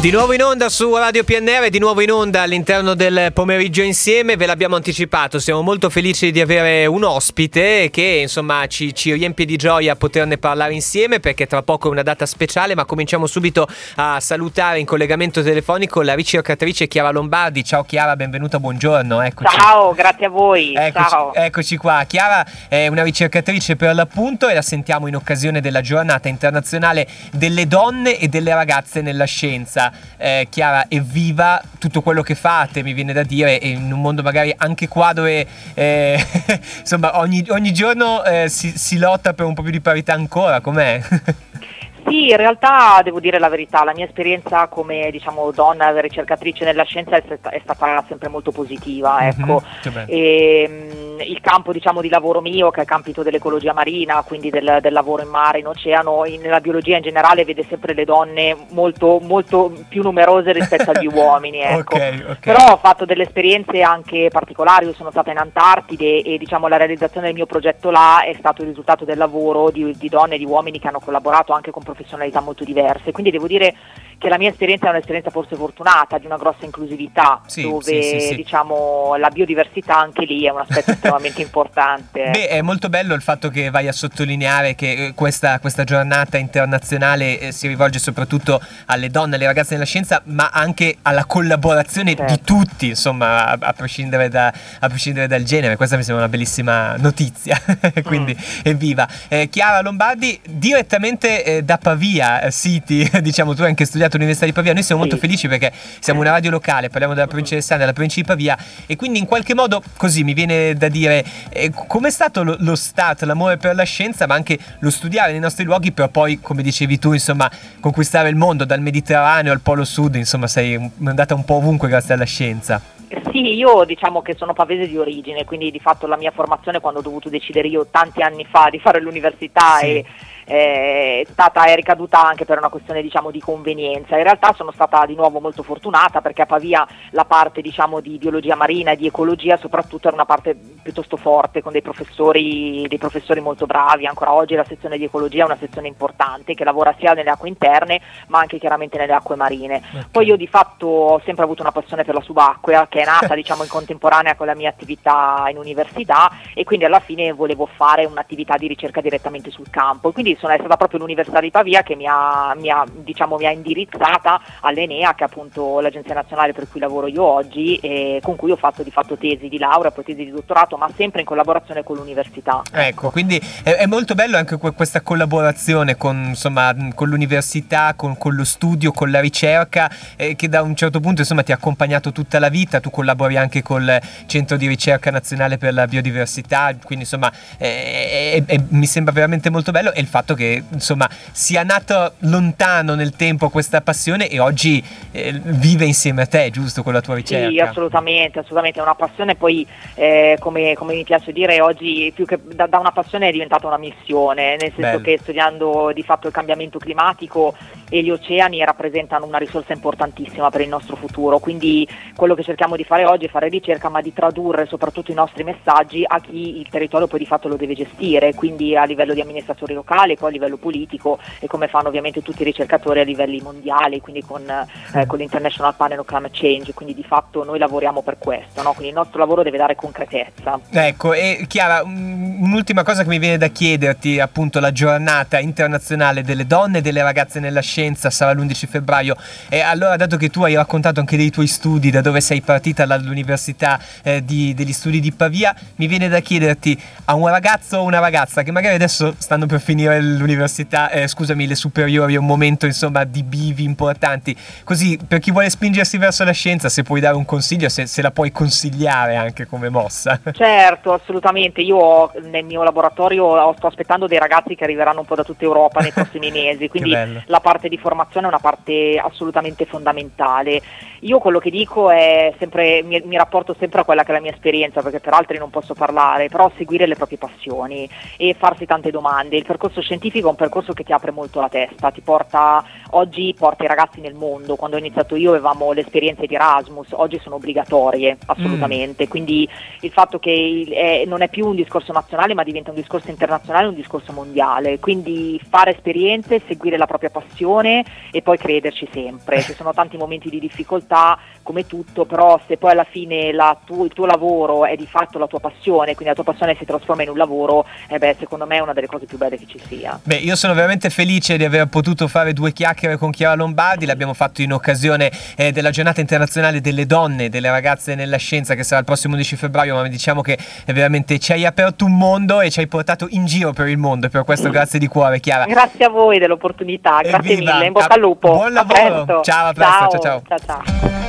Di nuovo in onda su Radio PNR, di nuovo in onda all'interno del pomeriggio insieme. Ve l'abbiamo anticipato, siamo molto felici di avere un ospite che insomma ci riempie di gioia poterne parlare insieme, perché tra poco è una data speciale. Ma cominciamo subito a salutare in collegamento telefonico la ricercatrice Chiara Lombardi. Ciao Chiara, benvenuta, buongiorno, eccoci. Ciao, grazie a voi, ciao. Eccoci qua, Chiara è una ricercatrice per l'appunto e la sentiamo in occasione della giornata internazionale delle donne e delle ragazze nella scienza. Chiara, evviva tutto quello che fate, mi viene da dire, in un mondo magari anche qua dove insomma ogni giorno si lotta per un po' più di parità ancora, com'è? Sì, in realtà devo dire la verità, la mia esperienza come donna ricercatrice nella scienza è stata sempre molto positiva, ecco. Il campo di lavoro mio, che è il campo dell'ecologia marina, quindi del lavoro in mare, in oceano, nella biologia in generale, vede sempre le donne molto molto più numerose rispetto agli uomini, ecco. Okay. Però ho fatto delle esperienze anche particolari, io sono stata in Antartide e la realizzazione del mio progetto là è stato il risultato del lavoro di donne e di uomini che hanno collaborato anche con professionalità molto diverse, quindi devo dire che la mia esperienza è un'esperienza forse fortunata, di una grossa inclusività, dove la biodiversità anche lì è un aspetto estremamente importante. Beh, è molto bello il fatto che vai a sottolineare che questa giornata internazionale si rivolge soprattutto alle donne, alle ragazze nella scienza, ma anche alla collaborazione di tutti, insomma, a prescindere dal genere. Questa mi sembra una bellissima notizia, quindi evviva. Chiara Lombardi, direttamente da Pavia City, tu hai anche studiato all'Università di Pavia. Noi siamo molto felici perché siamo una radio locale, parliamo della provincia di Sandria, della provincia di Pavia, e quindi in qualche modo, così mi viene da dire, com'è stato lo start, l'amore per la scienza, ma anche lo studiare nei nostri luoghi per poi, come dicevi tu, insomma, conquistare il mondo dal Mediterraneo al Polo Sud, insomma, sei andata un po' ovunque grazie alla scienza. Sì, io che sono pavese di origine, quindi di fatto la mia formazione, quando ho dovuto decidere io tanti anni fa di fare l'università è ricaduta anche per una questione di convenienza. In realtà sono stata di nuovo molto fortunata, perché a Pavia la parte di biologia marina e di ecologia soprattutto era una parte piuttosto forte, con dei professori molto bravi. Ancora oggi la sezione di ecologia è una sezione importante che lavora sia nelle acque interne ma anche chiaramente nelle acque marine. Poi io di fatto ho sempre avuto una passione per la subacquea, che è nata in contemporanea con la mia attività in università, e quindi alla fine volevo fare un'attività di ricerca direttamente sul campo, e quindi è stata proprio l'Università di Pavia che mi ha indirizzata all'ENEA, che è appunto l'agenzia nazionale per cui lavoro io oggi, e con cui ho fatto di fatto tesi di laurea, poi tesi di dottorato, ma sempre in collaborazione con l'università. Ecco, quindi è molto bello anche questa collaborazione con l'università, con lo studio, con la ricerca, che da un certo punto ti ha accompagnato tutta la vita. Tu collabori anche col Centro di Ricerca Nazionale per la Biodiversità, quindi mi sembra veramente molto bello, e il fatto che sia nato lontano nel tempo questa passione e oggi vive insieme a te, giusto, con la tua ricerca. Sì, assolutamente, è una passione, poi come mi piace dire oggi, più che da una passione è diventata una missione, nel senso che studiando di fatto il cambiamento climatico e gli oceani rappresentano una risorsa importantissima per il nostro futuro, quindi quello che cerchiamo di fare oggi è fare ricerca, ma di tradurre soprattutto i nostri messaggi a chi il territorio poi di fatto lo deve gestire, quindi a livello di amministratori locali, poi a livello politico, e come fanno ovviamente tutti i ricercatori a livelli mondiali, quindi con l'International Panel on Climate Change, quindi di fatto noi lavoriamo per questo, no? Quindi il nostro lavoro deve dare concretezza. Ecco, e Chiara, un'ultima cosa che mi viene da chiederti, appunto la giornata internazionale delle donne e delle ragazze nella scienza sarà l'11 febbraio, e allora, dato che tu hai raccontato anche dei tuoi studi, da dove sei partita, dall'università degli studi di Pavia, mi viene da chiederti, a un ragazzo o una ragazza che magari adesso stanno per finire l'università, le superiori, è un momento di bivi importanti, così per chi vuole spingersi verso la scienza, se puoi dare un consiglio, se la puoi consigliare anche come mossa. Certo, assolutamente, io nel mio laboratorio sto aspettando dei ragazzi che arriveranno un po' da tutta Europa nei prossimi mesi, quindi la parte di formazione è una parte assolutamente fondamentale. Io quello che dico è sempre, mi rapporto sempre a quella che è la mia esperienza, perché per altri non posso parlare, però seguire le proprie passioni e farsi tante domande. Il percorso scientifico è un percorso che ti apre molto la testa, oggi porta i ragazzi nel mondo. Quando ho iniziato io avevamo le esperienze di Erasmus, oggi sono obbligatorie assolutamente, quindi il fatto che non è più un discorso nazionale ma diventa un discorso internazionale, un discorso mondiale, quindi fare esperienze, seguire la propria passione passione e poi crederci sempre. Ci sono tanti momenti di difficoltà come tutto, però se poi alla fine il tuo lavoro è di fatto la tua passione, quindi la tua passione si trasforma in un lavoro, secondo me è una delle cose più belle che ci sia. Beh, io sono veramente felice di aver potuto fare due chiacchiere con Chiara Lombardi, l'abbiamo fatto in occasione della Giornata Internazionale delle Donne, delle ragazze nella scienza, che sarà il prossimo 11 febbraio, ma diciamo che veramente ci hai aperto un mondo e ci hai portato in giro per il mondo, e per questo grazie di cuore, Chiara. Grazie a voi dell'opportunità, grazie mille, in bocca al lupo. Buon lavoro, ciao, a presto, ciao.